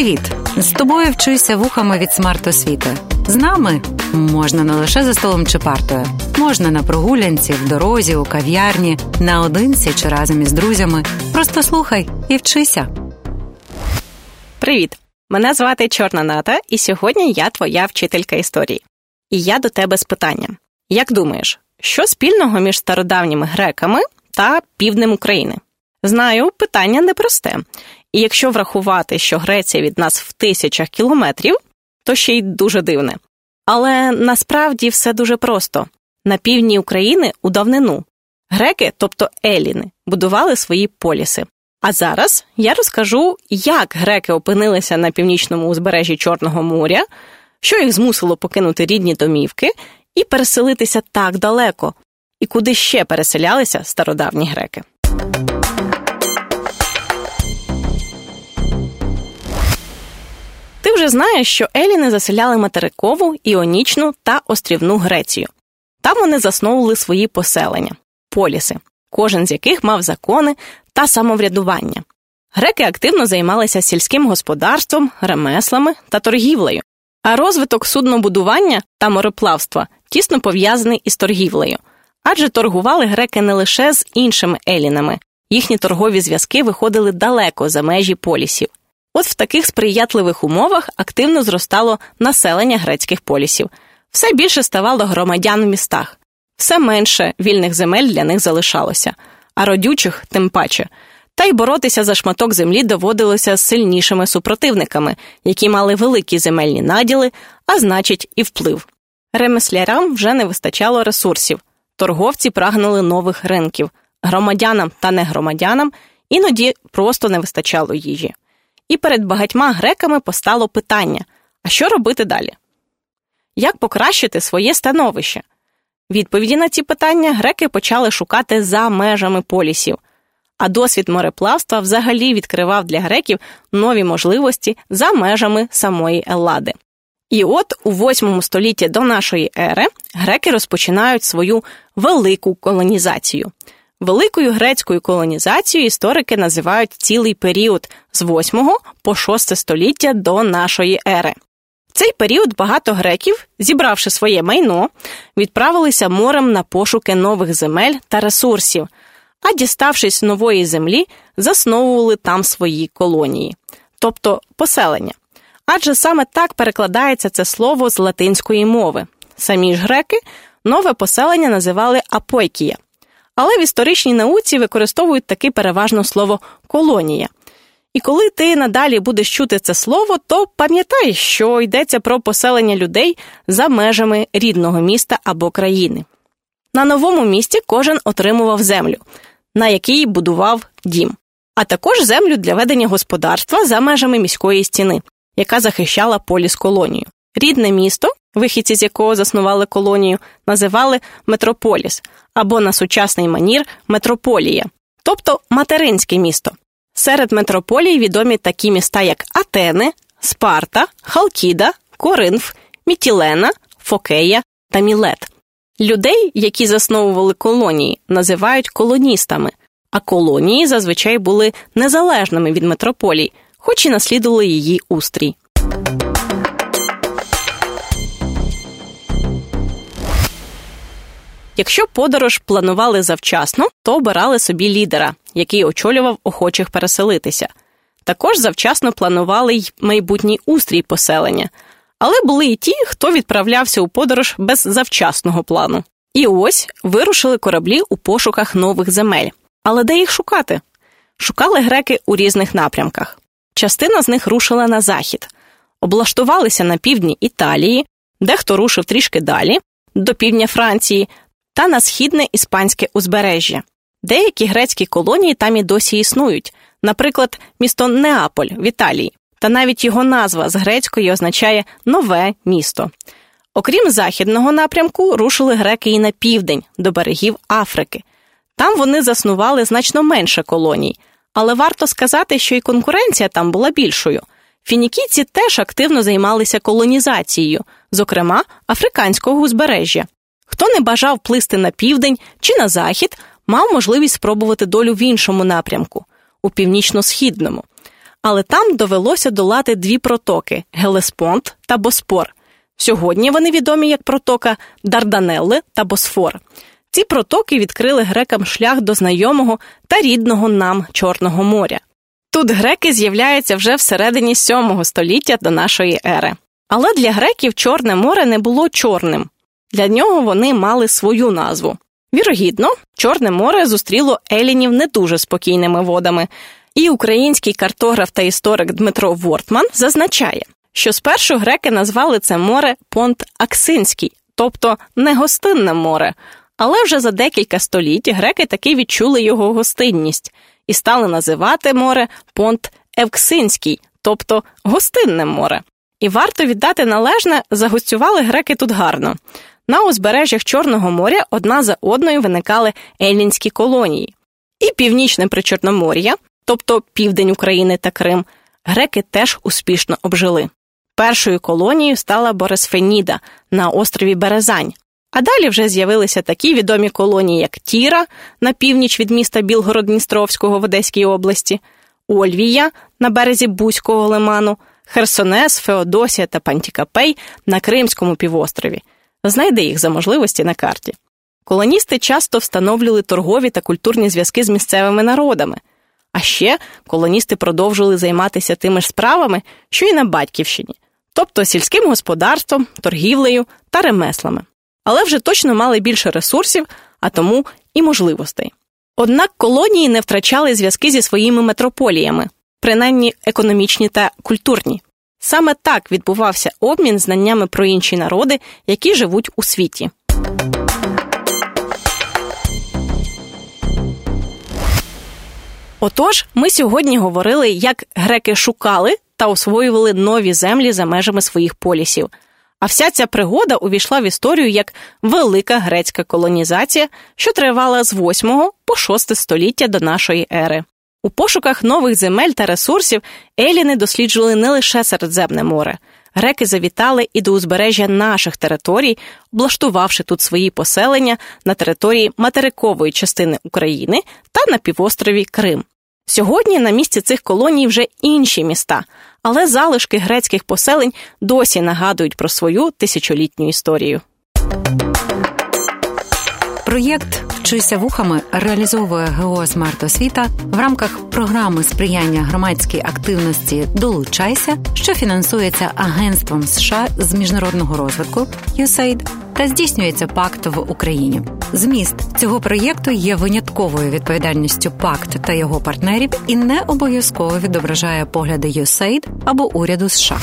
Привіт! З тобою вчися вухами від Смарт-освіти. З нами можна не лише за столом чи партою. Можна на прогулянці, в дорозі, у кав'ярні, наодинці чи разом із друзями. Просто слухай і вчися. Привіт! Мене звати Чорна Ната, і сьогодні я твоя вчителька історії. І я до тебе з питанням. Як думаєш, що спільного між стародавніми греками та півднем України? Знаю, питання непросте. І якщо врахувати, що Греція від нас в тисячах кілометрів, то ще й дуже дивне. Але насправді все дуже просто. На півдні України у давнину греки, тобто еліни, будували свої поліси. А зараз я розкажу, як греки опинилися на північному узбережжі Чорного моря, що їх змусило покинути рідні домівки і переселитися так далеко, і куди ще переселялися стародавні греки. Ти вже знаєш, що еліни заселяли материкову, іонічну та острівну Грецію. Там вони засновували свої поселення – поліси, кожен з яких мав закони та самоврядування. Греки активно займалися сільським господарством, ремеслами та торгівлею. А розвиток суднобудування та мореплавства тісно пов'язаний із торгівлею. Адже торгували греки не лише з іншими елінами. Їхні торгові зв'язки виходили далеко за межі полісів. От в таких сприятливих умовах активно зростало населення грецьких полісів. Все більше ставало громадян в містах. Все менше вільних земель для них залишалося. А родючих тим паче. Та й боротися за шматок землі доводилося з сильнішими супротивниками, які мали великі земельні наділи, а значить і вплив. Ремеслярам вже не вистачало ресурсів. Торговці прагнули нових ринків. Громадянам та негромадянам іноді просто не вистачало їжі. І перед багатьма греками постало питання – а що робити далі? Як покращити своє становище? Відповіді на ці питання греки почали шукати за межами полісів. А досвід мореплавства взагалі відкривав для греків нові можливості за межами самої Еллади. І от у 8 столітті до нашої ери греки розпочинають свою велику колонізацію. Великою грецькою колонізацією історики називають цілий період з 8 по 6 століття до нашої ери. В цей період багато греків, зібравши своє майно, відправилися морем на пошуки нових земель та ресурсів, а діставшись нової землі, засновували там свої колонії, тобто поселення. Адже саме так перекладається це слово з латинської мови. Самі ж греки нове поселення називали Апойкія. Але в історичній науці використовують таки переважно слово «колонія». І коли ти надалі будеш чути це слово, то пам'ятай, що йдеться про поселення людей за межами рідного міста або країни. На новому місці кожен отримував землю, на якій будував дім, а також землю для ведення господарства за межами міської стіни, яка захищала поліс колонію. Рідне місто, вихідці з якого заснували колонію, називали метрополіс, або на сучасний манір метрополія, тобто материнське місто. Серед метрополій відомі такі міста, як Атени, Спарта, Халкіда, Коринф, Мітілена, Фокея та Мілет. Людей, які засновували колонії, називають колоністами, а колонії зазвичай були незалежними від метрополій, хоч і наслідували її устрій. Якщо подорож планували завчасно, то обирали собі лідера, який очолював охочих переселитися. Також завчасно планували й майбутній устрій поселення. Але були і ті, хто відправлявся у подорож без завчасного плану. І ось вирушили кораблі у пошуках нових земель. Але де їх шукати? Шукали греки у різних напрямках. Частина з них рушила на захід. Облаштувалися на півдні Італії, дехто рушив трішки далі, до півдня Франції – та на східне іспанське узбережжя. Деякі грецькі колонії там і досі існують, наприклад, місто Неаполь в Італії, та навіть його назва з грецької означає «нове місто». Окрім західного напрямку, рушили греки і на південь, до берегів Африки. Там вони заснували значно менше колоній, але варто сказати, що і конкуренція там була більшою. Фінікійці теж активно займалися колонізацією, зокрема, африканського узбережжя. Хто не бажав плисти на південь чи на захід, мав можливість спробувати долю в іншому напрямку – у північно-східному. але там довелося долати дві протоки – Гелеспонт та Босфор. Сьогодні вони відомі як протока Дарданелли та Босфор. Ці протоки відкрили грекам шлях до знайомого та рідного нам Чорного моря. Тут греки з'являються вже всередині 7 століття до нашої ери. Але для греків Чорне море не було чорним. Для нього вони мали свою назву. Вірогідно, Чорне море зустріло елінів не дуже спокійними водами. І український картограф та історик Дмитро Вортман зазначає, що спершу греки назвали це море Понт-Аксинський, тобто негостинне море. Але вже за декілька століть греки таки відчули його гостинність і стали називати море Понт-Евксинський, тобто гостинне море. І варто віддати належне, загостювали греки тут гарно. На узбережжях Чорного моря одна за одною виникали еллінські колонії. І північне Причорномор'я, тобто південь України та Крим, греки теж успішно обжили. Першою колонією стала Борисфеніда на острові Березань. А далі вже з'явилися такі відомі колонії, як Тіра на північ від міста Білгород-Дністровського в Одеській області, Ольвія на березі Бузького лиману, Херсонес, Феодосія та Пантікапей на Кримському півострові. Знайди їх за можливості на карті. Колоністи часто встановлювали торгові та культурні зв'язки з місцевими народами. А ще колоністи продовжили займатися тими ж справами, що й на батьківщині, тобто сільським господарством, торгівлею та ремеслами. Але вже точно мали більше ресурсів, а тому і можливостей. Однак колонії не втрачали зв'язки зі своїми метрополіями, принаймні економічні та культурні. Саме так відбувався обмін знаннями про інші народи, які живуть у світі. Отож, ми сьогодні говорили, як греки шукали та освоювали нові землі за межами своїх полісів. А вся ця пригода увійшла в історію як велика грецька колонізація, що тривала з 8 по 6 століття до нашої ери. У пошуках нових земель та ресурсів еліни досліджували не лише Середземне море. Греки завітали і до узбережжя наших територій, облаштувавши тут свої поселення на території материкової частини України та на півострові Крим. Сьогодні на місці цих колоній вже інші міста, але залишки грецьких поселень досі нагадують про свою тисячолітню історію. Проєкт «Вчися вухами» реалізовує ГО «Смарт-освіта» в рамках програми сприяння громадській активності «Долучайся», що фінансується Агентством США з міжнародного розвитку USAID та здійснюється Pact в Україні. Зміст цього проєкту є винятковою відповідальністю Pact та його партнерів і не обов'язково відображає погляди USAID або уряду США.